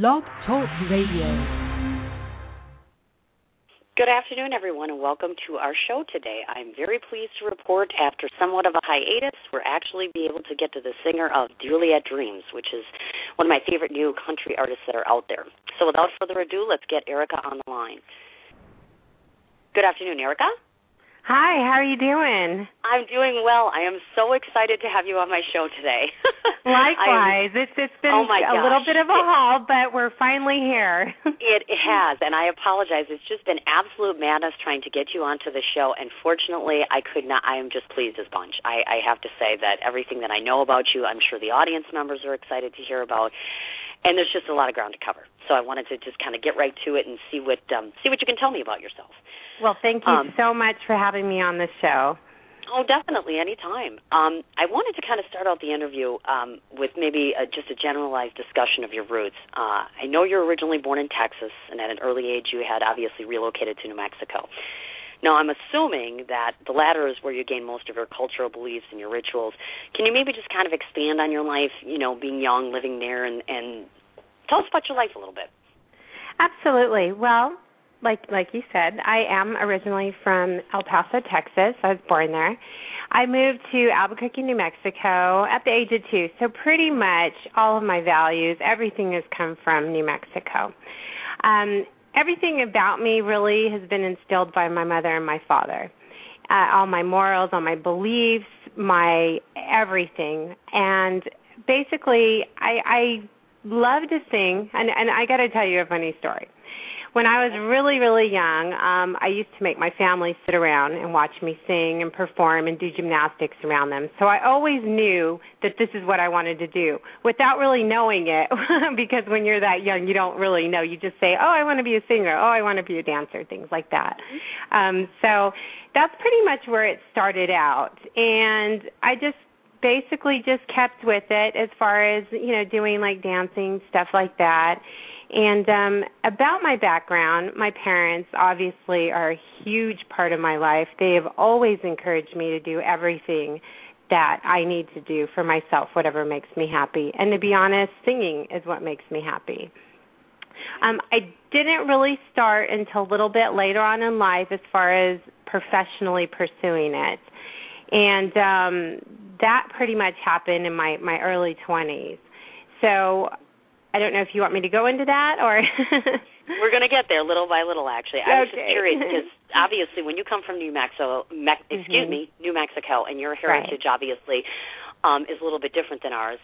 Blog Talk Radio. Good afternoon, everyone, and welcome to our show today. I'm very pleased to report after somewhat of a hiatus, we're actually be able to get to the singer of Juliet Dreams, which is one of my favorite new country artists that are out there. So without further ado, let's get Erica on the line. Good afternoon, Erica. Hi, how are you doing? I'm doing well. I am so excited to have you on my show today. Likewise. It's been a little bit of a haul, but we're finally here. It has, and I apologize. It's just been absolute madness trying to get you onto the show, and fortunately, I could not. I am just pleased as punch. I have to say that everything that I know about you, I'm sure the audience members are excited to hear about, and there's just a lot of ground to cover. So I wanted to just kind of get right to it and see what you can tell me about yourself. Well, thank you so much for having me on this show. Oh, definitely, anytime. I wanted to kind of start out the interview with maybe just a generalized discussion of your roots. I know you're originally born in Texas, and at an early age you had obviously relocated to New Mexico. Now, I'm assuming that the latter is where you gain most of your cultural beliefs and your rituals. Can you maybe just kind of expand on your life, you know, being young, living there, and tell us about your life a little bit? Absolutely. Well, Like you said, I am originally from El Paso, Texas. I was born there. I moved to Albuquerque, New Mexico at the age of 2. So pretty much all of my values, everything has come from New Mexico. Everything about me really has been instilled by my mother and my father. All my morals, all my beliefs, my everything. And basically, I love to sing. And I got to tell you a funny story. When I was really, really young, I used to make my family sit around and watch me sing and perform and do gymnastics around them. So I always knew that this is what I wanted to do without really knowing it because when you're that young, you don't really know. You just say, oh, I want to be a singer. Oh, I want to be a dancer, things like that. So that's pretty much where it started out. And I just basically just kept with it as far as, you know, doing like dancing, stuff like that. And about my background, my parents obviously are a huge part of my life. They have always encouraged me to do everything that I need to do for myself, whatever makes me happy. And to be honest, singing is what makes me happy. I didn't really start until a little bit later on in life as far as professionally pursuing it. And that pretty much happened in my early 20s. So I don't know if you want me to go into that or we're going to get there little by little, actually. I was just curious because obviously when you come from New Mexico, and your heritage obviously is a little bit different than ours,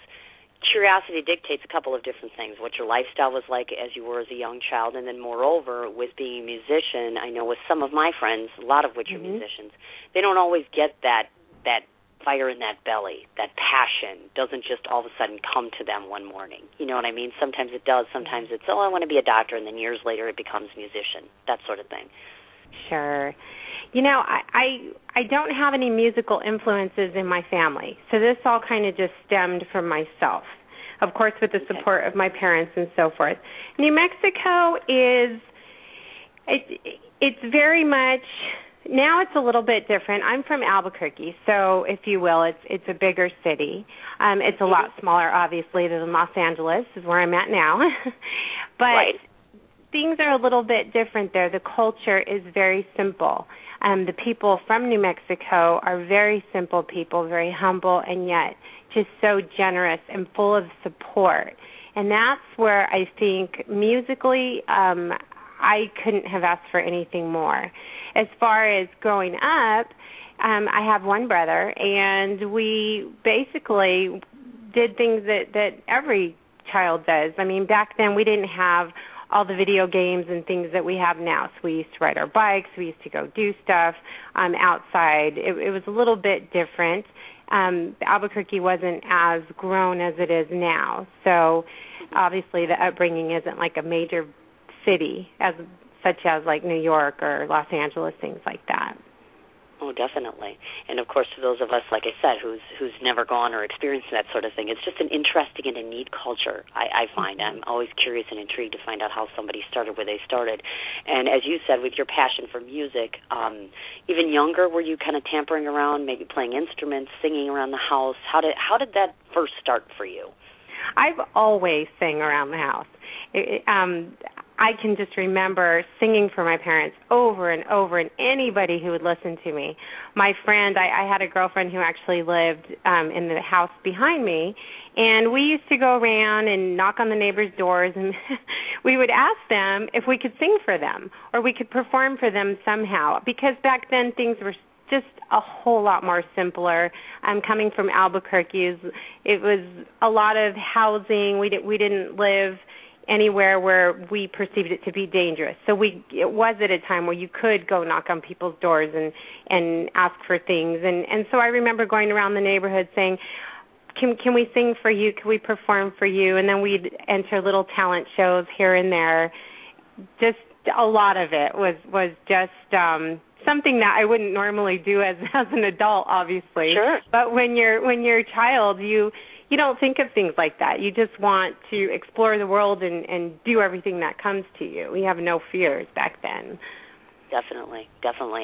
curiosity dictates a couple of different things, what your lifestyle was like as you were as a young child, and then moreover with being a musician, I know with some of my friends, a lot of which are musicians, they don't always get that fire in that belly, that passion doesn't just all of a sudden come to them one morning. You know what I mean? Sometimes it does. Sometimes it's, I want to be a doctor, and then years later it becomes musician, that sort of thing. Sure. You know, I don't have any musical influences in my family, so this all kind of just stemmed from myself, of course, with the support of my parents and so forth. New Mexico is, it's very much... Now it's a little bit different. I'm from Albuquerque, so if you will, it's a bigger city. It's a lot smaller, obviously, than Los Angeles is where I'm at now. But things are a little bit different there. The culture is very simple. The people from New Mexico are very simple people, very humble, and yet just so generous and full of support. And that's where I think musically I couldn't have asked for anything more. As far as growing up, I have one brother, and we basically did things that every child does. I mean, back then we didn't have all the video games and things that we have now. So we used to ride our bikes. We used to go do stuff outside. It was a little bit different. Albuquerque wasn't as grown as it is now. So obviously the upbringing isn't like a major city such as like New York or Los Angeles, things like that. Oh, definitely. And, of course, to those of us, like I said, who's never gone or experienced that sort of thing, it's just an interesting and a neat culture, I find. I'm always curious and intrigued to find out how somebody started where they started. And as you said, with your passion for music, even younger, were you kind of tampering around, maybe playing instruments, singing around the house? How did that first start for you? I've always sang around the house. I can just remember singing for my parents over and over, and anybody who would listen to me. My friend, I had a girlfriend who actually lived in the house behind me, and we used to go around and knock on the neighbors' doors, and we would ask them if we could sing for them or we could perform for them somehow, because back then things were just a whole lot more simpler. Coming from Albuquerque, it was a lot of housing. We didn't live anywhere where we perceived it to be dangerous. So it was at a time where you could go knock on people's doors and ask for things. And so I remember going around the neighborhood saying, can we sing for you? Can we perform for you? And then we'd enter little talent shows here and there. Just a lot of it was just something that I wouldn't normally do as an adult, obviously. Sure. But when you're a child, you don't think of things like that. You just want to explore the world and do everything that comes to you. We have no fears back then. Definitely,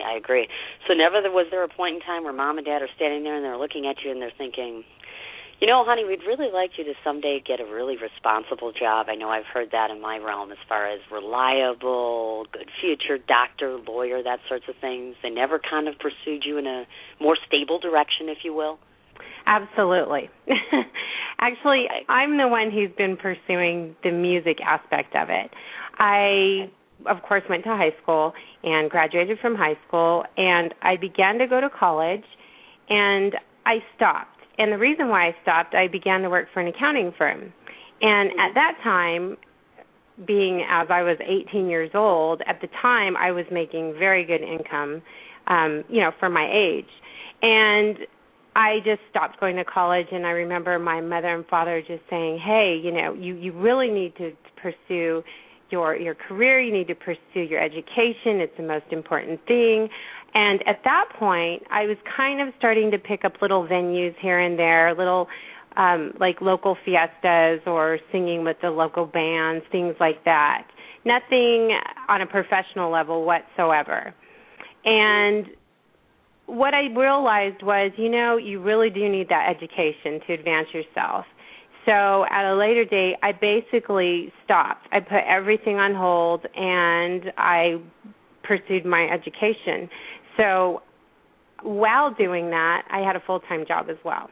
I agree. So never was there a point in time where Mom and Dad are standing there and they're looking at you and they're thinking, you know, honey, we'd really like you to someday get a really responsible job. I know I've heard that in my realm as far as reliable, good future, doctor, lawyer, that sorts of things. They never kind of pursued you in a more stable direction, if you will. Absolutely. Actually, okay. I'm the one who's been pursuing the music aspect of it. I, of course, went to high school and graduated from high school, and I began to go to college, and I stopped. And the reason why I stopped, I began to work for an accounting firm. And at that time, being as I was 18 years old, at the time I was making very good income, for my age. And I just stopped going to college, and I remember my mother and father just saying, hey, you really need to pursue your career. You need to pursue your education. It's the most important thing. And at that point, I was kind of starting to pick up little venues here and there, little like local fiestas or singing with the local bands, things like that. Nothing on a professional level whatsoever. And what I realized was, you really do need that education to advance yourself. So at a later date, I basically stopped. I put everything on hold, and I pursued my education. So while doing that, I had a full-time job as well.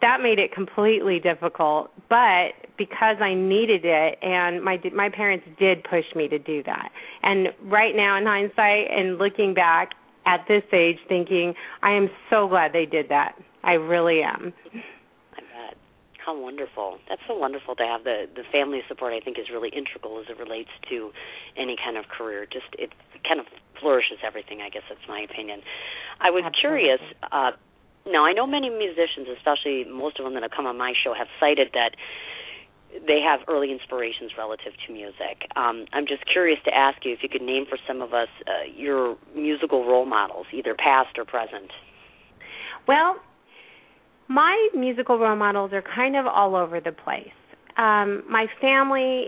That made it completely difficult, but because I needed it, and my parents did push me to do that. And right now, in hindsight and looking back at this age, thinking, I am so glad they did that. I really am. How wonderful. That's so wonderful to have. The family support, I think, is really integral as it relates to any kind of career. Just it kind of flourishes everything, I guess that's my opinion. I was curious. Now, I know many musicians, especially most of them that have come on my show, have cited that they have early inspirations relative to music. I'm just curious to ask you if you could name for some of us your musical role models, either past or present. Well, my musical role models are kind of all over the place. My family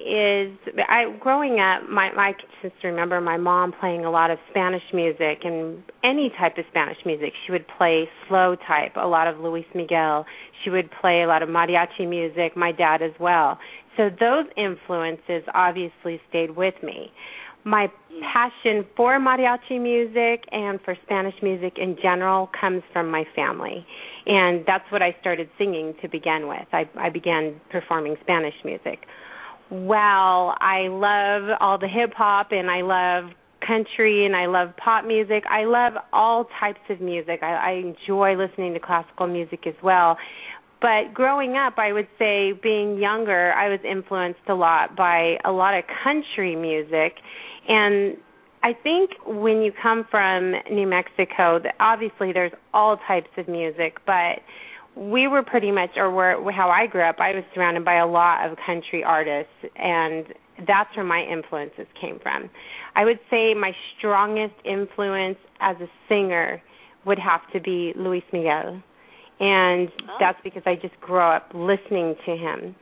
growing up, I can just remember my mom playing a lot of Spanish music and any type of Spanish music. She would play slow type, a lot of Luis Miguel. She would play a lot of mariachi music, my dad as well. So those influences obviously stayed with me. My passion for mariachi music and for Spanish music in general comes from my family, and that's what I started singing to begin with. I began performing Spanish music. While I love all the hip-hop and I love country and I love pop music, I love all types of music. I enjoy listening to classical music as well. But growing up, I would say being younger, I was influenced a lot by a lot of country music. And I think when you come from New Mexico, obviously there's all types of music, but we were pretty much, how I grew up, I was surrounded by a lot of country artists, and that's where my influences came from. I would say my strongest influence as a singer would have to be Luis Miguel, and that's because I just grew up listening to him.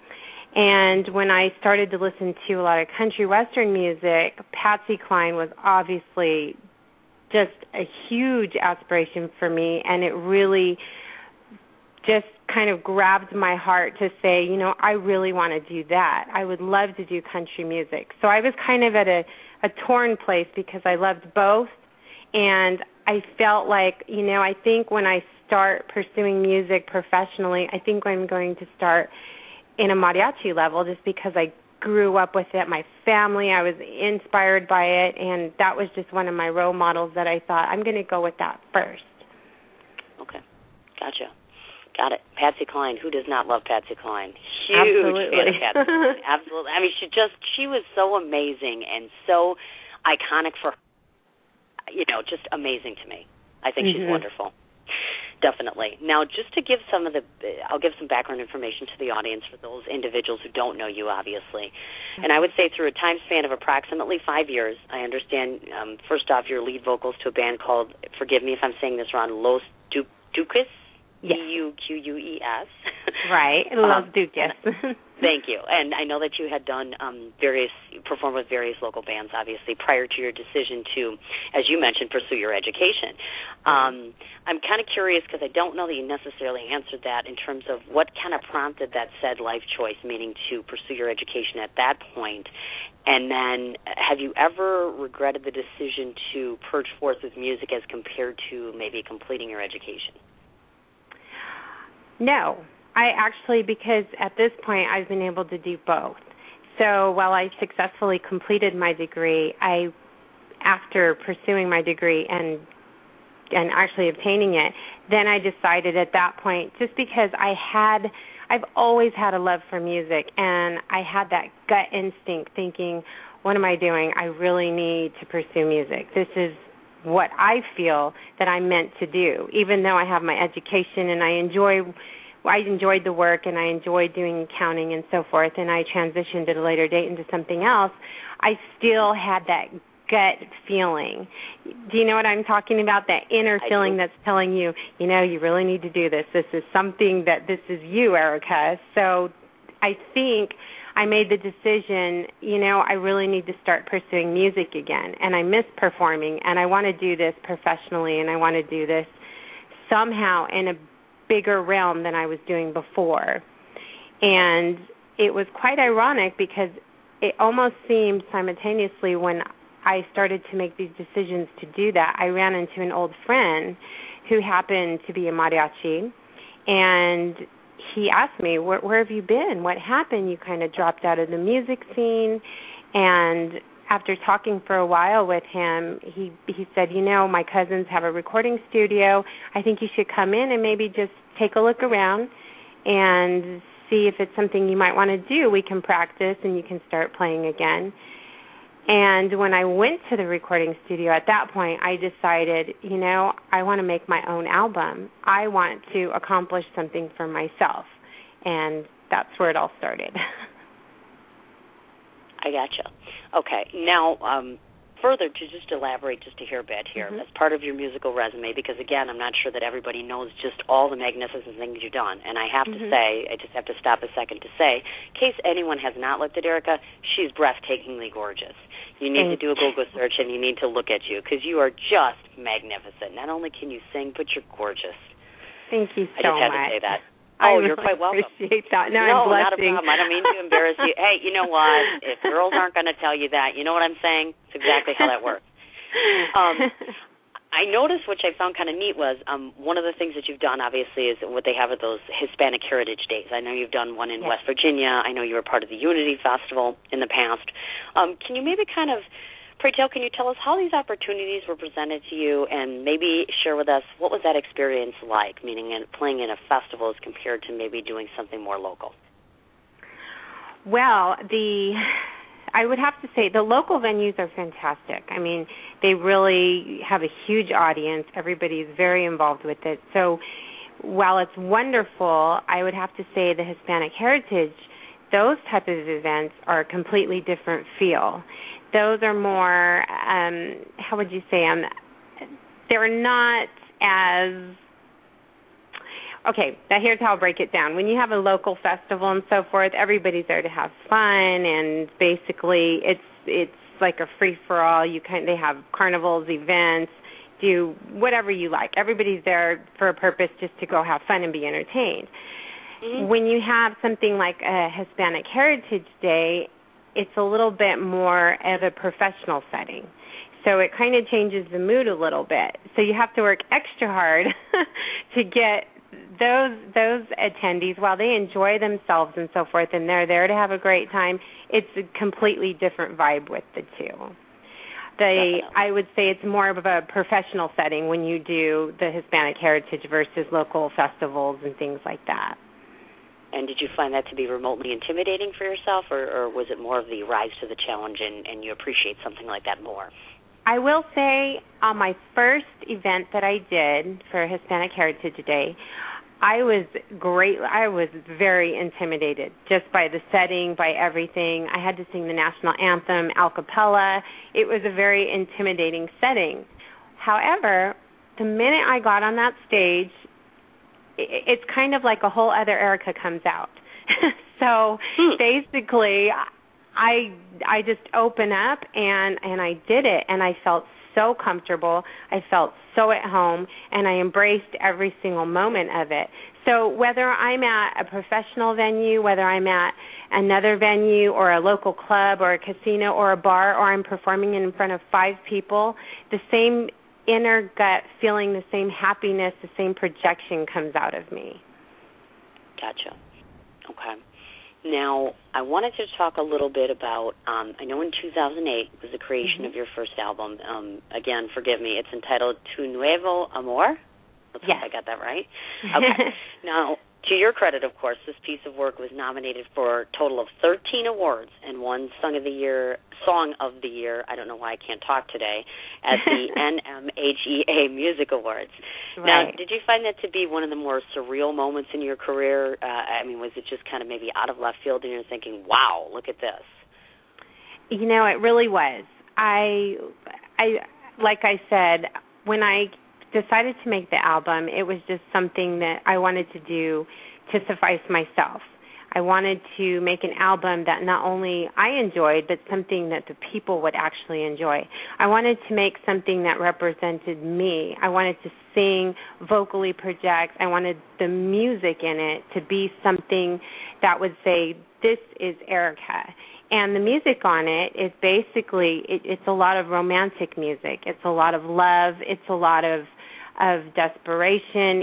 And when I started to listen to a lot of country western music, Patsy Cline was obviously just a huge aspiration for me, and it really just kind of grabbed my heart to say, you know, I really want to do that. I would love to do country music. So I was kind of at a torn place because I loved both, and I felt like, you know, I think when I start pursuing music professionally, I think I'm going to start in a mariachi level just because I grew up with it. My family, I was inspired by it, and that was just one of my role models that I thought, I'm going to go with that first. Okay. Gotcha. Got it. Patsy Cline. Who does not love Patsy Cline? Huge fan of Patsy Cline. Absolutely. I mean, she was so amazing and so iconic for her. You know, just amazing to me. I think she's wonderful. Definitely. Now, just to give some of the, I'll give some background information to the audience for those individuals who don't know you, obviously. Mm-hmm. And I would say through a time span of approximately 5 years, I understand, first off, your lead vocals to a band called, forgive me if I'm saying this wrong, Los Duques? Yes. Duques. Right, Los Duques. Thank you. And I know that you had done performed with various local bands, obviously, prior to your decision to, as you mentioned, pursue your education. I'm kind of curious because I don't know that you necessarily answered that in terms of what kind of prompted that said life choice, meaning to pursue your education at that point. And then have you ever regretted the decision to purge forth with music as compared to maybe completing your education? No, I actually, because at this point I've been able to do both. So while I successfully completed my degree, after pursuing my degree and actually obtaining it, then I decided at that point, just because I've always had a love for music, and I had that gut instinct thinking, what am I doing? I really need to pursue music. This is what I feel that I'm meant to do, even though I have my education and I enjoyed the work and I enjoyed doing accounting and so forth, and I transitioned at a later date into something else. I still had that gut feeling. Do you know what I'm talking about? That inner feeling that's telling you, you know, you really need to do this. This is something that this is you, Erica. So I think I made the decision, you know, I really need to start pursuing music again, and I miss performing, and I want to do this professionally, and I want to do this somehow in a bigger realm than I was doing before. And it was quite ironic because it almost seemed simultaneously when I started to make these decisions to do that, I ran into an old friend who happened to be a mariachi, and he asked me, where have you been? What happened? You kind of dropped out of the music scene. And after talking for a while with him, he said, you know, my cousins have a recording studio. I think you should come in and maybe just take a look around and see if it's something you might want to do. We can practice and you can start playing again. And when I went to the recording studio at that point, I decided, you know, I want to make my own album. I want to accomplish something for myself. And that's where it all started. I gotcha. Okay. Now, further, to just elaborate just to hear a bit here, as part of your musical resume, because, again, I'm not sure that everybody knows just all the magnificent things you've done. And I have to say, I just have to stop a second to say, in case anyone has not looked at Erica, she's breathtakingly gorgeous. You need to do a Google search, and you need to look at you, because you are just magnificent. Not only can you sing, but you're gorgeous. Thank you so much. I just had to say that. Oh, you're quite welcome. I appreciate that. No, not a problem. I don't mean to embarrass you. Hey, you know what? If girls aren't going to tell you that, you know what I'm saying? It's exactly how that works. I noticed, which I found kind of neat, was one of the things that you've done, obviously, is what they have at those Hispanic Heritage Days. I know you've done one in West Virginia. I know you were part of the Unity Festival in the past. Can you maybe kind of, pray tell, can you tell us how these opportunities were presented to you, and maybe share with us what was that experience like, meaning playing in a festival as compared to maybe doing something more local? Well, I would have to say the local venues are fantastic. I mean, they really have a huge audience. Everybody's very involved with it. So while it's wonderful, I would have to say the Hispanic Heritage, those type of events are a completely different feel. Those are more, how would you say, they're not as... Okay, now here's how I'll break it down. When you have a local festival and so forth, everybody's there to have fun, and basically it's like a free-for-all. They have carnivals, events, do whatever you like. Everybody's there for a purpose just to go have fun and be entertained. Mm-hmm. When you have something like a Hispanic Heritage Day, it's a little bit more of a professional setting. So it kind of changes the mood a little bit. So you have to work extra hard to get those attendees, while they enjoy themselves and so forth, and they're there to have a great time, it's a completely different vibe with the two. I would say it's more of a professional setting when you do the Hispanic Heritage versus local festivals and things like that. And did you find that to be remotely intimidating for yourself, or was it more of the rise to the challenge and you appreciate something like that more? I will say on my first event that I did for Hispanic Heritage Day, I was very intimidated just by the setting, by everything. I had to sing the national anthem a cappella. It was a very intimidating setting. However, the minute I got on that stage, it's kind of like a whole other Erica comes out. So basically, I just open up and I did it, and I felt so comfortable. I felt so at home, and I embraced every single moment of it. So whether I'm at a professional venue, whether I'm at another venue or a local club or a casino or a bar, or I'm performing in front of five people, the same inner gut feeling, the same happiness, the same projection comes out of me. Gotcha. Okay. Now, I wanted to talk a little bit about, I know in 2008 was the creation of your first album. Again, forgive me, it's entitled Tu Nuevo Amor. Let's hope I got that right. Okay. Now, to your credit, of course, this piece of work was nominated for a total of 13 awards and won Song of the Year, I don't know why I can't talk today, at the NMHEA Music Awards. Right. Now, did you find that to be one of the more surreal moments in your career? I mean, was it just kind of maybe out of left field and you're thinking, wow, look at this? You know, it really was. I like I said, when I decided to make the album, it was just something that I wanted to do to suffice myself. I wanted to make an album that not only I enjoyed, but something that the people would actually enjoy. I wanted to make something that represented me. I wanted to sing, vocally project. I wanted the music in it to be something that would say, this is Erica. And the music on it is basically, it's a lot of romantic music. It's a lot of love. It's a lot of desperation.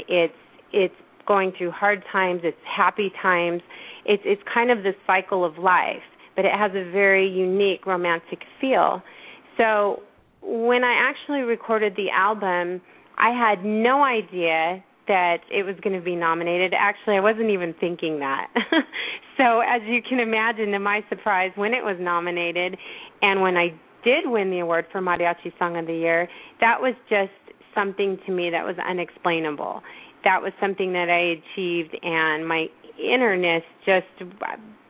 It's going through hard times. It's happy times. It's kind of this cycle of life, but it has a very unique romantic feel. So when I actually recorded the album, I had no idea that it was going to be nominated. Actually, I wasn't even thinking that. So as you can imagine, to my surprise, when it was nominated and when I did win the award for Mariachi Song of the Year, that was just something to me that was unexplainable. That was something that I achieved, and my innerness, just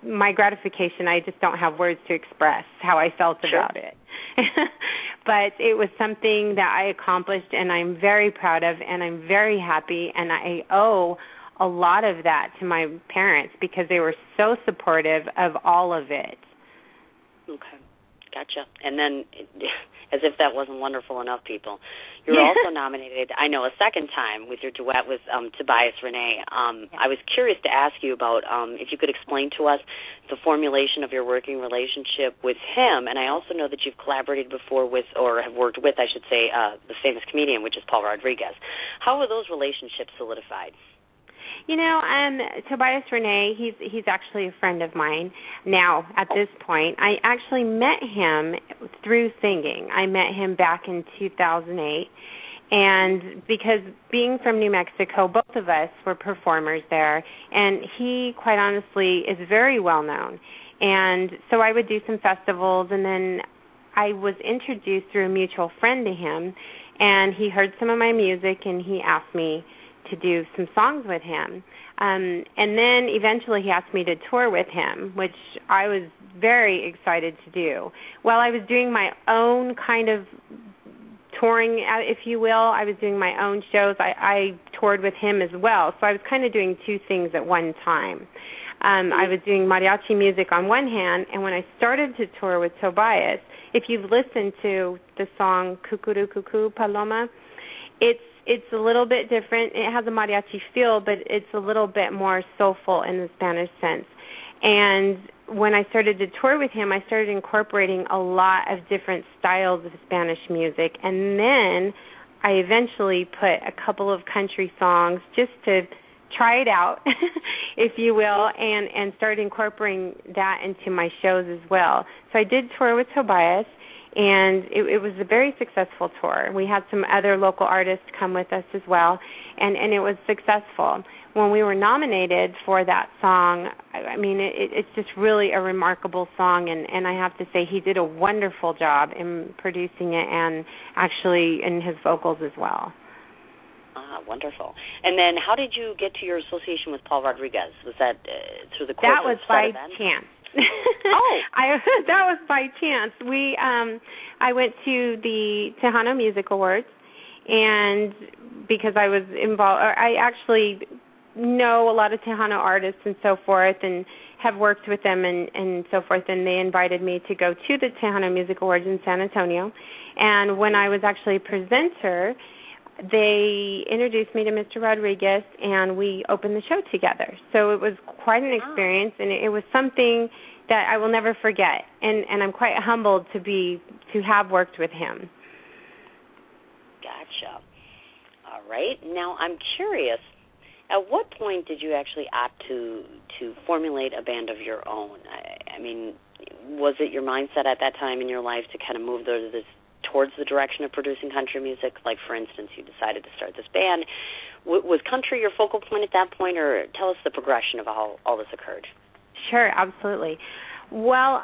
my gratification, I just don't have words to express how I felt about it. But it was something that I accomplished, and I'm very proud of, and I'm very happy, and I owe a lot of that to my parents because they were so supportive of all of it. Okay. Gotcha. And then, as if that wasn't wonderful enough, people, you were also nominated, I know, a second time with your duet with Tobias Renee. I was curious to ask you about if you could explain to us the formulation of your working relationship with him. And I also know that you've collaborated before with, or have worked with, I should say, the famous comedian, which is Paul Rodriguez. How were those relationships solidified? You know, Tobias Renee, he's actually a friend of mine now at this point. I actually met him through singing. I met him back in 2008, and because being from New Mexico, both of us were performers there, and he, quite honestly, is very well known. And so I would do some festivals, and then I was introduced through a mutual friend to him, and he heard some of my music, and he asked me to do some songs with him. And then eventually he asked me to tour with him, which I was very excited to do. While I was doing my own kind of touring, if you will, I was doing my own shows. I toured with him as well. So I was kind of doing two things at one time. I was doing mariachi music on one hand, and when I started to tour with Tobias, if you've listened to the song Cuckoo Cuckoo Paloma, it's It's a little bit different. It has a mariachi feel, but it's a little bit more soulful in the Spanish sense. And when I started to tour with him, I started incorporating a lot of different styles of Spanish music. And then I eventually put a couple of country songs just to try it out, if you will, and started incorporating that into my shows as well. So I did tour with Tobias, and it was a very successful tour. We had some other local artists come with us as well, and it was successful. When we were nominated for that song, I mean, it's just really a remarkable song, and I have to say he did a wonderful job in producing it and actually in his vocals as well. Ah, wonderful. And then how did you get to your association with Paul Rodriguez? Was that through the course of That was by chance. Oh. That was by chance. We I went to the Tejano Music Awards, and because I was involved, or I actually know a lot of Tejano artists and so forth and have worked with them and so forth, and they invited me to go to the Tejano Music Awards in San Antonio. And when I was actually a presenter, they introduced me to Mr. Rodriguez, and we opened the show together. So it was quite an experience, and it was something that I will never forget. And I'm quite humbled to have worked with him. Gotcha. All right. Now I'm curious, at what point did you actually opt to formulate a band of your own? I mean, was it your mindset at that time in your life to kind of move towards the direction of producing country music? Like, for instance, you decided to start this band. Was country your focal point at that point, or tell us the progression of how all this occurred? Sure, absolutely. Well,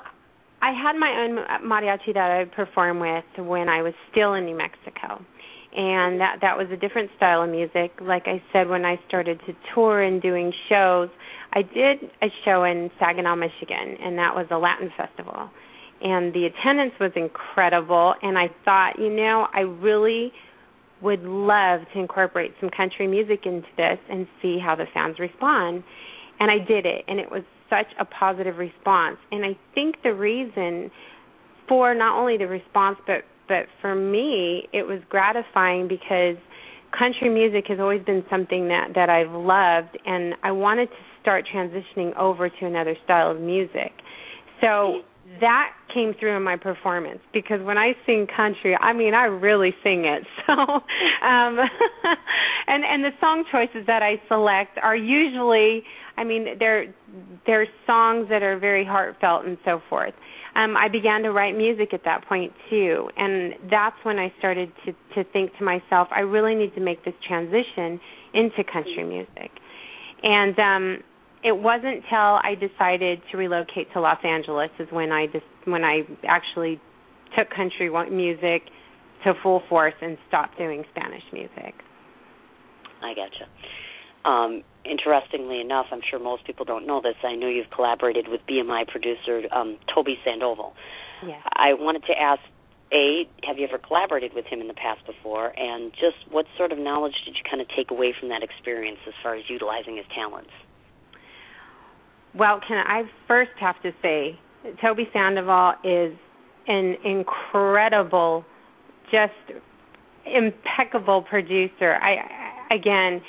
I had my own mariachi that I would perform with when I was still in New Mexico, and that was a different style of music. Like I said, when I started to tour and doing shows, I did a show in Saginaw, Michigan, and that was a Latin festival. And the attendance was incredible, and I thought, I really would love to incorporate some country music into this and see how the fans respond. And I did it, and it was such a positive response. And I think the reason for not only the response, but for me, it was gratifying because country music has always been something that I've loved, and I wanted to start transitioning over to another style of music. So that came through in my performance, because when I sing country, I mean, I really sing it. So, and the song choices that I select are usually, I mean, they're songs that are very heartfelt and so forth. I began to write music at that point too, and that's when I started to think to myself, I really need to make this transition into country music. And it wasn't till I decided to relocate to Los Angeles is when I actually took country music to full force and stopped doing Spanish music. I gotcha. Interestingly enough, I'm sure most people don't know this. I know you've collaborated with BMI producer Toby Sandoval. Yes. I wanted to ask, A, have you ever collaborated with him in the past before? And just what sort of knowledge did you kind of take away from that experience as far as utilizing his talents? Well, I first have to say, Toby Sandoval is an incredible, just impeccable producer. Again,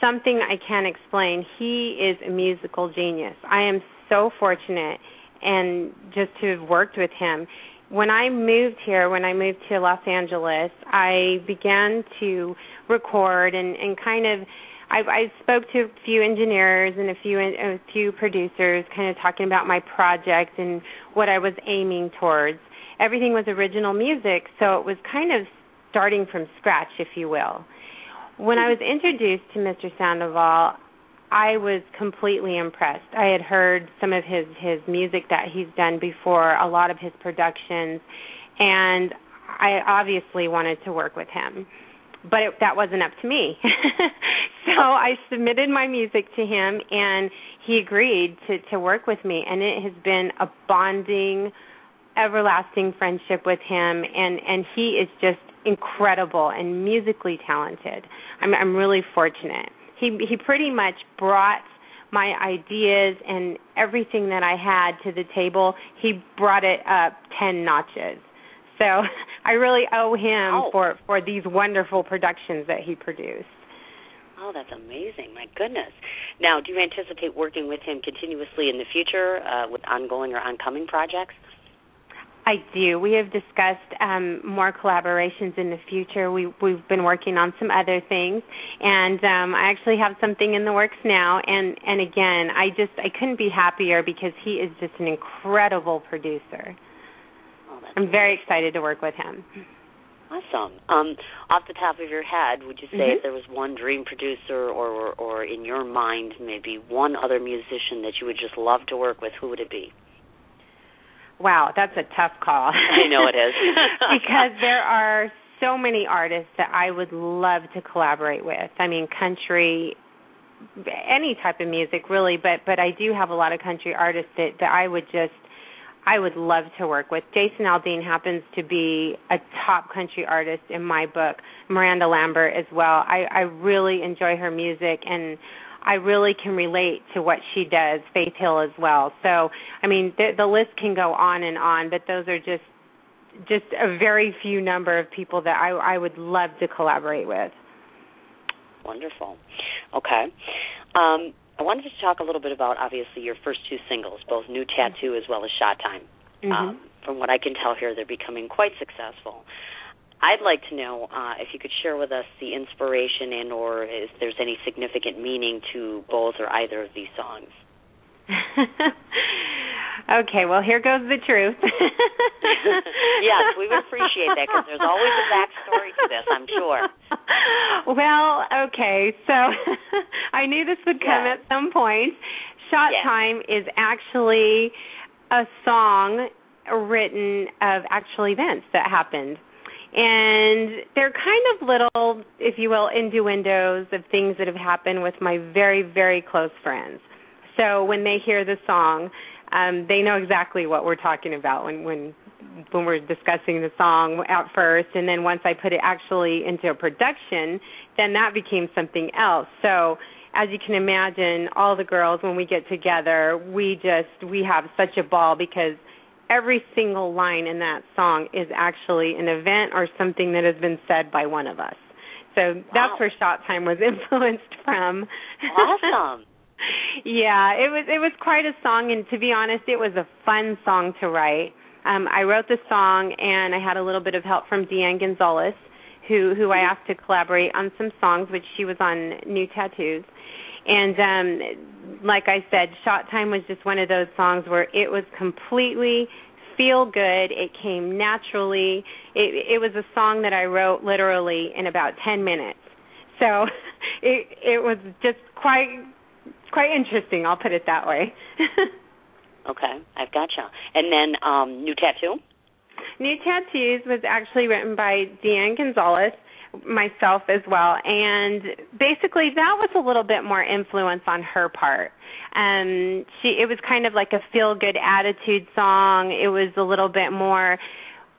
something I can't explain. He is a musical genius. I am so fortunate and just to have worked with him. When I moved to Los Angeles, I began to record and kind of, I spoke to a few engineers and a few producers, kind of talking about my project and what I was aiming towards. Everything was original music, so it was kind of starting from scratch, if you will. When I was introduced to Mr. Sandoval, I was completely impressed. I had heard some of his music that he's done before, a lot of his productions, and I obviously wanted to work with him. But that wasn't up to me. So I submitted my music to him, and he agreed to work with me. And it has been a bonding, everlasting friendship with him. And he is just incredible and musically talented. I'm really fortunate. He pretty much brought my ideas and everything that I had to the table. He brought it up 10 notches. So I really owe him for these wonderful productions that he produced. Oh, that's amazing. My goodness. Now, do you anticipate working with him continuously in the future with ongoing or oncoming projects? I do. We have discussed more collaborations in the future. We've been working on some other things, and I actually have something in the works now. And again, I couldn't be happier because he is just an incredible producer. Oh, I'm very excited to work with him. Awesome. Off the top of your head, would you say if there was one dream producer or in your mind maybe one other musician that you would just love to work with, who would it be? Wow, that's a tough call. I know it is. Because there are so many artists that I would love to collaborate with. I mean, country, any type of music, really, but I do have a lot of country artists that I would love to work with. Jason Aldean happens to be a top country artist in my book. Miranda Lambert as well. I really enjoy her music, and I really can relate to what she does. Faith Hill as well. So, I mean, the list can go on and on, but those are just a very few number of people that I would love to collaborate with. Wonderful. Okay. I wanted to talk a little bit about, obviously, your first two singles, both New Tattoo as well as Shot Time. Mm-hmm. From what I can tell here, they're becoming quite successful. I'd like to know if you could share with us the inspiration and or if there's any significant meaning to both or either of these songs. Okay, well, here goes the truth. Yes, we would appreciate that because there's always a backstory to this, I'm sure. Well, okay, so I knew this would come at some point. Shot Time is actually a song written of actual events that happened. And they're kind of little, if you will, innuendos of things that have happened with my very, very close friends. So when they hear the song, they know exactly what we're talking about when we're discussing the song at first. And then once I put it actually into a production, then that became something else. So as you can imagine, all the girls, when we get together, we have such a ball because every single line in that song is actually an event or something that has been said by one of us. So that's where Shot Time was influenced from. Awesome. Yeah, it was quite a song, and to be honest, it was a fun song to write. I wrote the song, and I had a little bit of help from Deanne Gonzalez, who I asked to collaborate on some songs, which she was on New Tattoos. And like I said, Shot Time was just one of those songs where it was completely feel good. It came naturally. It was a song that I wrote literally in about 10 minutes. So it was just quite interesting, I'll put it that way. Okay, I've gotcha. And then New Tattoo? New Tattoos was actually written by Deanne Gonzalez, myself as well, and basically that was a little bit more influence on her part. It was kind of like a feel-good attitude song. It was a little bit more,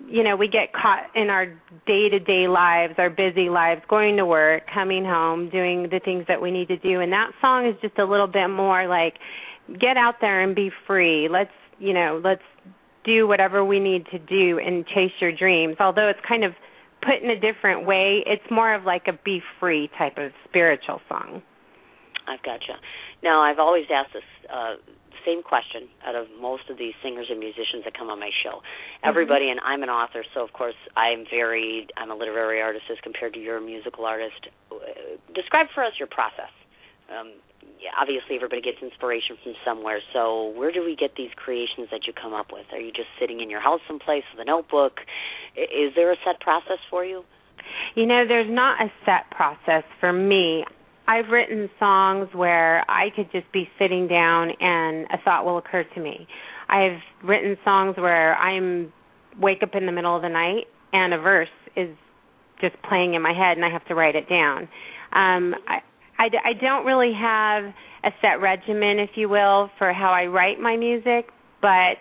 you know, we get caught in our day-to-day lives, our busy lives, going to work, coming home, doing the things that we need to do, and that song is just a little bit more like, get out there and be free. Let's do whatever we need to do and chase your dreams, although it's kind of put in a different way. It's more of like a be free type of spiritual song. I've gotcha. Now, I've always asked this same question out of most of these singers and musicians that come on my show. Everybody, and I'm an author, so of course I'm varied. I'm a literary artist as compared to you're a musical artist. Describe for us your process. Obviously, everybody gets inspiration from somewhere, so where do we get these creations that you come up with? Are you just sitting in your house someplace with a notebook? Is there a set process for you? You know, there's not a set process for me. I've written songs where I could just be sitting down and a thought will occur to me. I've written songs where I wake up in the middle of the night and a verse is just playing in my head and I have to write it down. I don't really have a set regimen, if you will, for how I write my music, but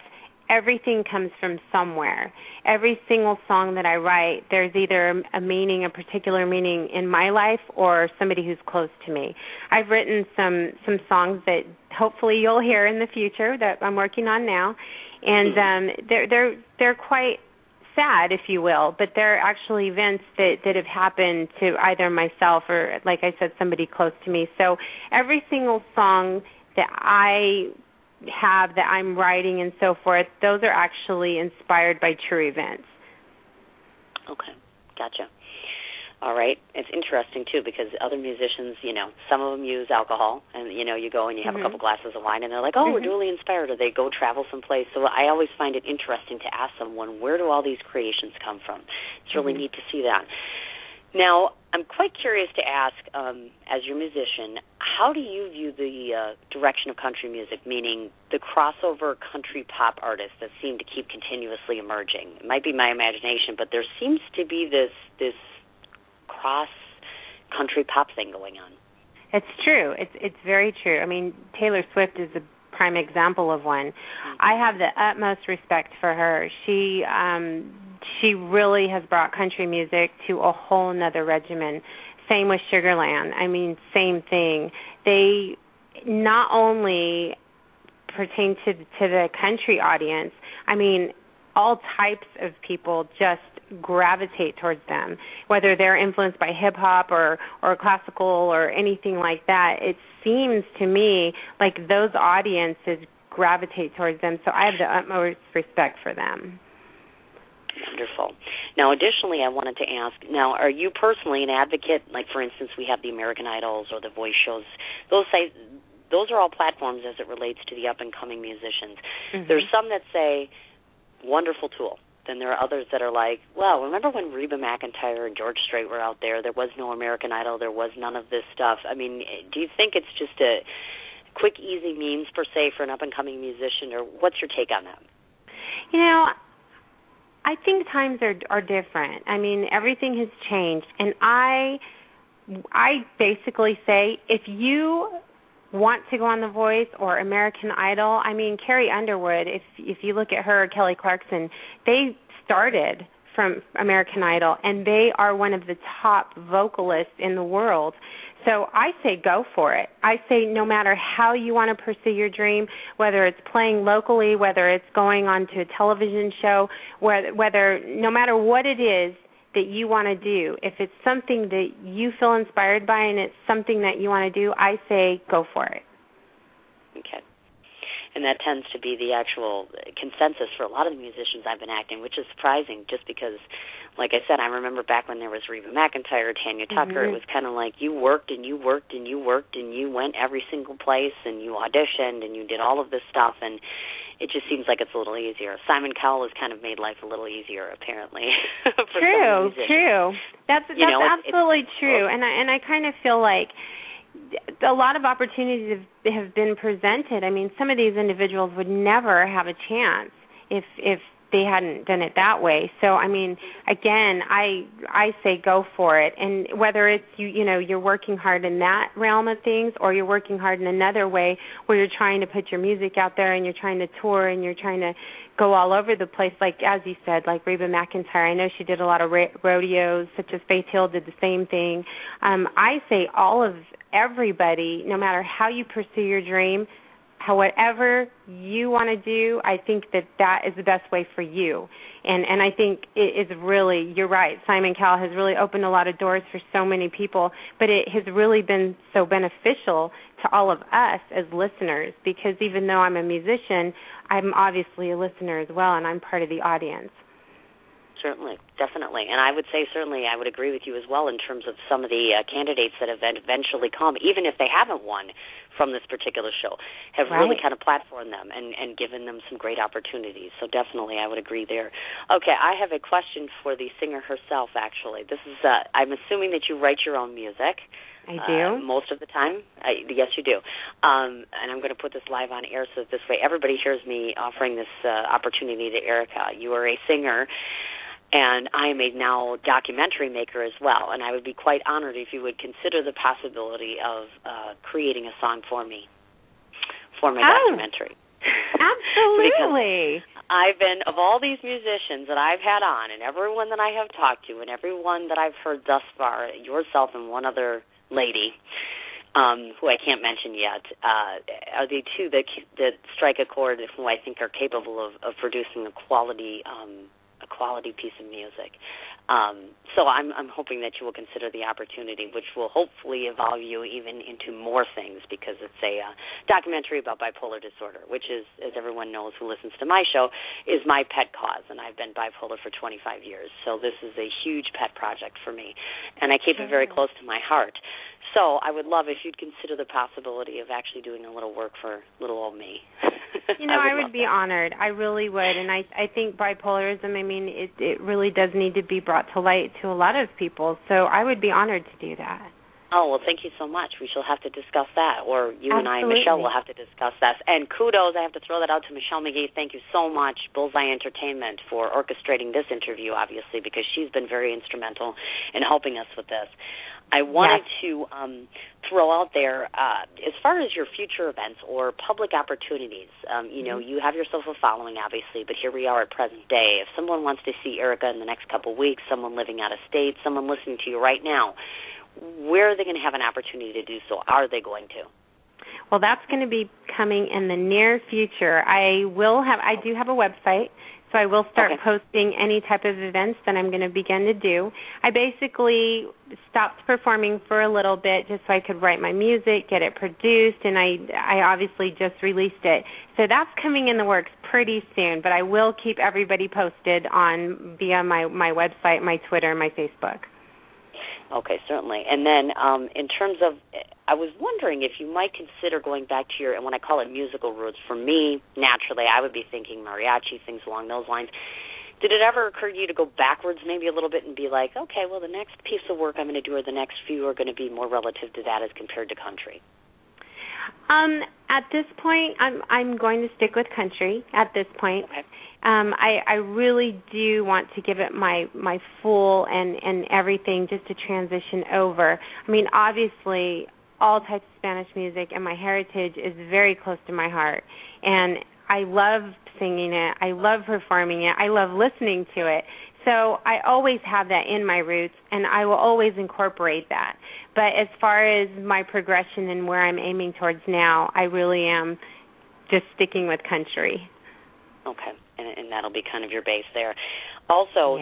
everything comes from somewhere. Every single song that I write, there's either a meaning, a particular meaning in my life or somebody who's close to me. I've written some songs that hopefully you'll hear in the future that I'm working on now, and they're quite sad, if you will, but there are actually events that have happened to either myself or, like I said, somebody close to me. So every single song that I have, that I'm writing and so forth, those are actually inspired by true events. Okay, gotcha. All right. It's interesting, too, because other musicians, you know, some of them use alcohol, and, you know, you go and you have mm-hmm. a couple glasses of wine, and they're like, oh, mm-hmm. we're duly inspired, or they go travel someplace. So I always find it interesting to ask someone, where do all these creations come from? It's really mm-hmm. neat to see that. Now, I'm quite curious to ask, as your musician, how do you view the direction of country music, meaning the crossover country pop artists that seem to keep continuously emerging? It might be my imagination, but there seems to be this cross-country pop thing going on. It's true. It's very true. I mean, Taylor Swift is a prime example of one. Mm-hmm. I have the utmost respect for her. She really has brought country music to a whole nother regimen. Same with Sugarland. I mean, same thing. They not only pertain to the country audience, I mean, all types of people just gravitate towards them, whether they're influenced by hip-hop or classical or anything like that. It seems to me like those audiences gravitate towards them, so I have the utmost respect for them. Wonderful. Now, additionally, I wanted to ask, now, are you personally an advocate? Like, for instance, we have the American Idols or the Voice shows. Those are all platforms as it relates to the up-and-coming musicians. Mm-hmm. There's some that say, wonderful tool. Then there are others that are like, well, remember when Reba McEntire and George Strait were out there? There was no American Idol. There was none of this stuff. I mean, do you think it's just a quick, easy means, per se, for an up-and-coming musician, or what's your take on that? You know, I think times are different. I mean, everything has changed. And I basically say, if you want to go on The Voice or American Idol, I mean, Carrie Underwood, if you look at her, Kelly Clarkson, they started from American Idol, and they are one of the top vocalists in the world. So I say go for it. I say no matter how you want to pursue your dream, whether it's playing locally, whether it's going on to a television show, whether no matter what it is that you want to do, if it's something that you feel inspired by and it's something that you want to do, I say go for it. Okay. And that tends to be the actual consensus for a lot of the musicians I've been acting, which is surprising just because, like I said, I remember back when there was Reba McEntire, Tanya Tucker, mm-hmm. it was kind of like you worked and you worked and you worked and you went every single place and you auditioned and you did all of this stuff, and it just seems like it's a little easier. Simon Cowell has kind of made life a little easier, apparently. True. That's absolutely true. And I kind of feel like a lot of opportunities have been presented. I mean, some of these individuals would never have a chance if they hadn't done it that way. So, I mean, again, I say go for it. And whether it's, you're working hard in that realm of things or you're working hard in another way where you're trying to put your music out there and you're trying to tour and you're trying to go all over the place, like, as you said, like Reba McEntire. I know she did a lot of rodeos, such as Faith Hill did the same thing. I say all of everybody, no matter how you pursue your dream, whatever you want to do, I think that is the best way for you. And I think it is really, you're right, Simon Cowell has really opened a lot of doors for so many people, but it has really been so beneficial to all of us as listeners, because even though I'm a musician, I'm obviously a listener as well, and I'm part of the audience. Certainly, definitely. And I would say certainly I would agree with you as well in terms of some of the candidates that have eventually come, even if they haven't won from this particular show, have right. really kind of platformed them and given them some great opportunities. So definitely I would agree there. Okay, I have a question for the singer herself, actually. This is, I'm assuming that you write your own music. I do. Most of the time. Yes, you do. And I'm going to put this live on air so that this way everybody hears me offering this opportunity to Erica. You are a singer. And I am a now documentary maker as well, and I would be quite honored if you would consider the possibility of creating a song for me, for my documentary. Absolutely. I've been, of all these musicians that I've had on, and everyone that I have talked to, and everyone that I've heard thus far, yourself and one other lady, who I can't mention yet, are the two that strike a chord, who I think are capable of producing a quality a quality piece of music. So I'm hoping that you will consider the opportunity, which will hopefully evolve you even into more things, because it's a documentary about bipolar disorder, which is, as everyone knows who listens to my show, is my pet cause, and I've been bipolar for 25 years. So this is a huge pet project for me, and I keep it very close to my heart. So I would love if you'd consider the possibility of actually doing a little work for little old me. You know, I would be honored. I really would. And I think bipolarism, I mean, it really does need to be brought to light to a lot of people. So I would be honored to do that. Oh, well, thank you so much. We shall have to discuss that, or you Absolutely. And I, Michelle, will have to discuss that. And kudos, I have to throw that out to Michelle McGee. Thank you so much, Bullseye Entertainment, for orchestrating this interview, obviously, because she's been very instrumental in helping us with this. I wanted to throw out there, as far as your future events or public opportunities, you know, you have yourself a following, obviously, but here we are at present day. If someone wants to see Erica in the next couple of weeks, someone living out of state, someone listening to you right now, where are they going to have an opportunity to do so? Are they going to? Well, that's going to be coming in the near future. I do have a website, so I will start posting any type of events that I'm going to begin to do. I basically stopped performing for a little bit just so I could write my music, get it produced, and I obviously just released it. So that's coming in the works pretty soon, but I will keep everybody posted on via my website, my Twitter, my Facebook. Okay, certainly. And then in terms of, I was wondering if you might consider going back to your, and when I call it musical roots, for me, naturally, I would be thinking mariachi, things along those lines. Did it ever occur to you to go backwards maybe a little bit and be like, okay, well, the next piece of work I'm going to do or the next few are going to be more relative to that as compared to country? At this point, I'm going to stick with country at this point. Okay. I really do want to give it my full and everything just to transition over. I mean, obviously, all types of Spanish music and my heritage is very close to my heart. And I love singing it. I love performing it. I love listening to it. So I always have that in my roots, and I will always incorporate that. But as far as my progression and where I'm aiming towards now, I really am just sticking with country. Okay, and that'll be kind of your base there. Also,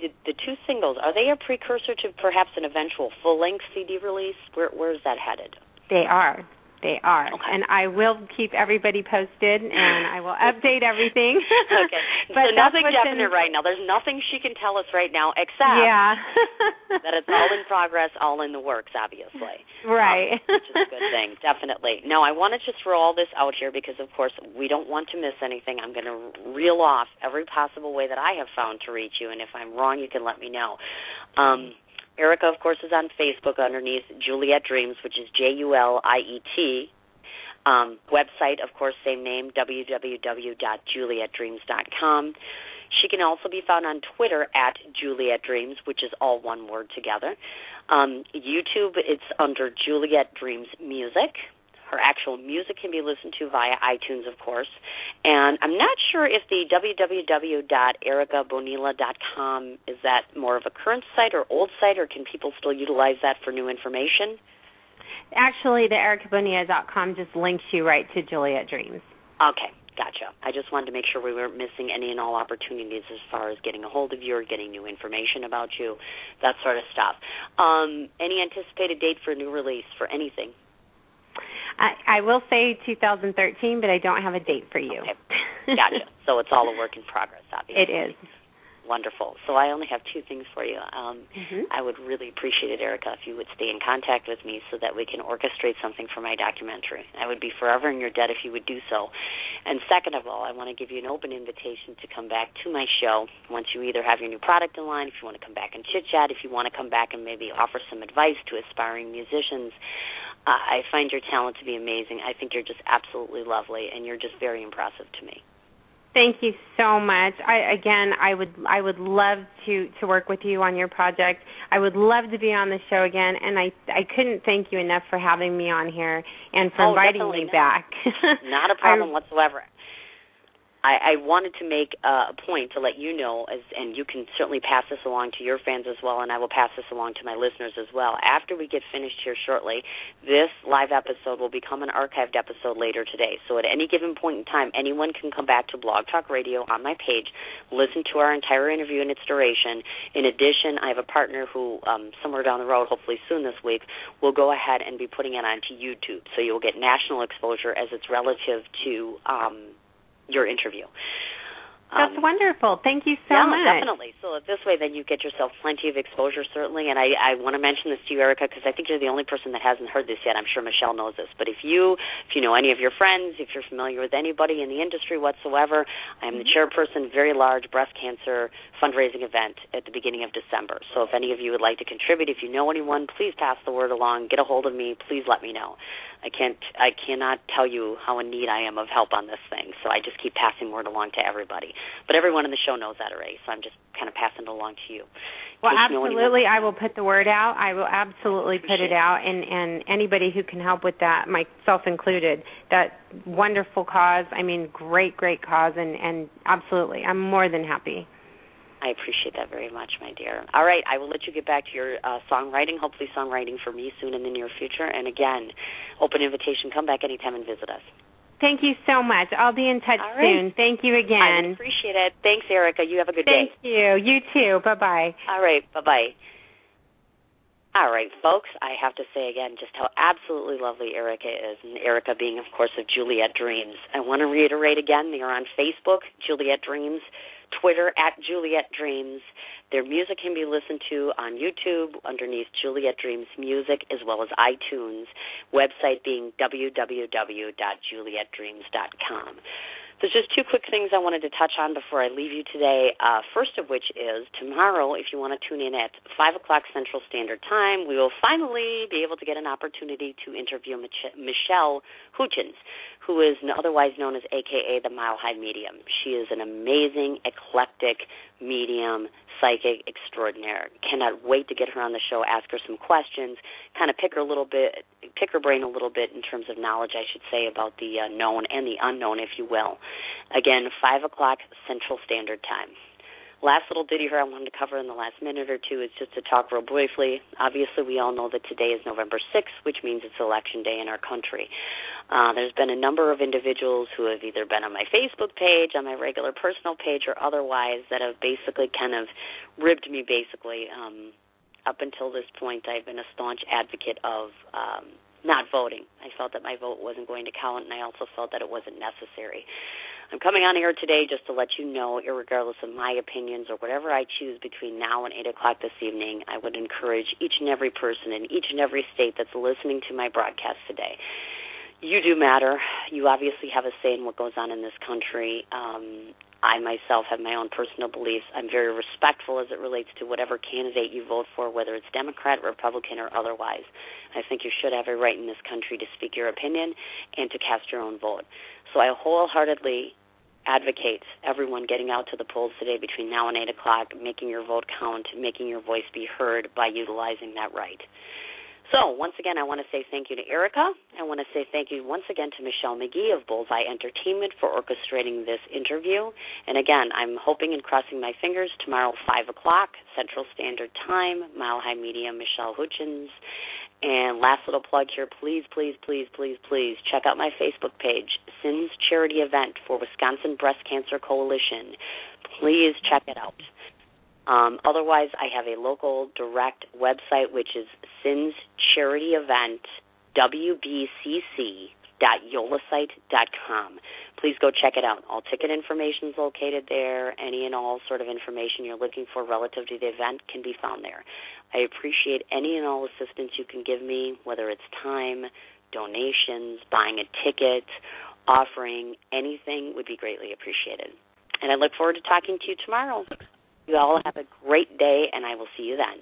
the two singles, are they a precursor to perhaps an eventual full-length CD release? Where is that headed? They are. Okay. And I will keep everybody posted, and I will update everything. Okay. But so nothing definite right now. There's nothing she can tell us right now except that it's all in progress, all in the works, obviously. Right. Which is a good thing, definitely. Now, I want to just throw all this out here because, of course, we don't want to miss anything. I'm going to reel off every possible way that I have found to reach you, and if I'm wrong, you can let me know. Erica, of course, is on Facebook underneath Juliet Dreams, which is Juliet. Website, of course, same name, www.julietdreams.com. She can also be found on Twitter at Juliet Dreams, which is all one word together. YouTube, it's under Juliet Dreams Music. Her actual music can be listened to via iTunes, of course. And I'm not sure if the www.ericabonilla.com, is that more of a current site or old site, or can people still utilize that for new information? Actually, the ericabonilla.com just links you right to Juliet Dreams. Okay, gotcha. I just wanted to make sure we weren't missing any and all opportunities as far as getting a hold of you or getting new information about you, that sort of stuff. Any anticipated date for a new release for anything? I will say 2013, but I don't have a date for you. Okay. Gotcha. So it's all a work in progress, obviously. It is. Wonderful. So I only have two things for you. I would really appreciate it, Erica, if you would stay in contact with me so that we can orchestrate something for my documentary. I would be forever in your debt if you would do so. And second of all, I want to give you an open invitation to come back to my show once you either have your new product in line, if you want to come back and chit-chat, if you want to come back and maybe offer some advice to aspiring musicians. I find your talent to be amazing. I think you're just absolutely lovely, and you're just very impressive to me. Thank you so much. I would love to work with you on your project. I would love to be on the show again, and I couldn't thank you enough for having me on here and for inviting me back. Not a problem whatsoever. I wanted to make a point to let you know, and you can certainly pass this along to your fans as well, and I will pass this along to my listeners as well. After we get finished here shortly, this live episode will become an archived episode later today. So at any given point in time, anyone can come back to Blog Talk Radio on my page, listen to our entire interview and its duration. In addition, I have a partner who, somewhere down the road, hopefully soon this week, will go ahead and be putting it onto YouTube. So you'll get national exposure as it's relative to your interview. That's wonderful. Thank you so much. Yeah, definitely. So this way, then you get yourself plenty of exposure, certainly. And I want to mention this to you, Erica, because I think you're the only person that hasn't heard this yet. I'm sure Michelle knows this. But if you know any of your friends, if you're familiar with anybody in the industry whatsoever, I am the chairperson of a very large breast cancer fundraising event at the beginning of December. So if any of you would like to contribute, if you know anyone, please pass the word along. Get a hold of me. Please let me know. I cannot tell you how in need I am of help on this thing. So I just keep passing word along to everybody. But everyone in the show knows that already, so I'm just kind of passing it along to you. Well, absolutely, I will put the word out. I will absolutely put it out, and anybody who can help with that, myself included, that wonderful cause, I mean, great, great cause, and absolutely, I'm more than happy. I appreciate that very much, my dear. All right, I will let you get back to your songwriting, hopefully songwriting for me soon in the near future. And, again, open invitation, come back anytime and visit us. Thank you so much. I'll be in touch soon. Thank you again. I appreciate it. Thanks, Erica. You have a good day. Thank you. You too. Bye-bye. All right. Bye-bye. All right, folks, I have to say again just how absolutely lovely Erica is, and Erica being, of course, of Juliet Dreams. I want to reiterate again, they are on Facebook, Juliet Dreams, Twitter, @JulietDreams. Their music can be listened to on YouTube underneath Juliet Dreams Music, as well as iTunes, website being www.julietdreams.com. There's just two quick things I wanted to touch on before I leave you today, first of which is tomorrow, if you want to tune in at 5 o'clock Central Standard Time, we will finally be able to get an opportunity to interview Michelle Hutchins, who is otherwise known as a.k.a. the Mile High Medium. She is an amazing, eclectic medium, psychic extraordinaire. Cannot wait to get her on the show, ask her some questions, kind of pick her brain a little bit in terms of knowledge, I should say, about the known and the unknown, if you will. Again, 5 o'clock Central Standard Time. Last little ditty here I wanted to cover in the last minute or two is just to talk real briefly. Obviously, we all know that today is November 6th, which means it's Election Day in our country. There's been a number of individuals who have either been on my Facebook page, on my regular personal page, or otherwise that have basically kind of ribbed me, basically. Up until this point, I've been a staunch advocate of not voting. I felt that my vote wasn't going to count, and I also felt that it wasn't necessary. I'm coming on here today just to let you know, irregardless of my opinions or whatever I choose between now and 8 o'clock this evening, I would encourage each and every person in each and every state that's listening to my broadcast today. You do matter. You obviously have a say in what goes on in this country. I myself have my own personal beliefs. I'm very respectful as it relates to whatever candidate you vote for, whether it's Democrat, Republican, or otherwise. I think you should have a right in this country to speak your opinion and to cast your own vote. So I wholeheartedly advocate everyone getting out to the polls today between now and 8 o'clock, making your vote count, making your voice be heard by utilizing that right. So, once again, I want to say thank you to Erica. I want to say thank you once again to Michelle McGee of Bullseye Entertainment for orchestrating this interview. And, again, I'm hoping and crossing my fingers tomorrow, 5 o'clock, Central Standard Time, Mile High Medium, Michelle Hutchins. And last little plug here, please, please, please, please, please check out my Facebook page, Sin's Charity Event for Wisconsin Breast Cancer Coalition. Please check it out. Otherwise, I have a local direct website, which is Sin's Charity Event, wbcc.yolasite.com. Please go check it out. All ticket information is located there. Any and all sort of information you're looking for relative to the event can be found there. I appreciate any and all assistance you can give me, whether it's time, donations, buying a ticket, offering, anything would be greatly appreciated. And I look forward to talking to you tomorrow. You all have a great day, and I will see you then.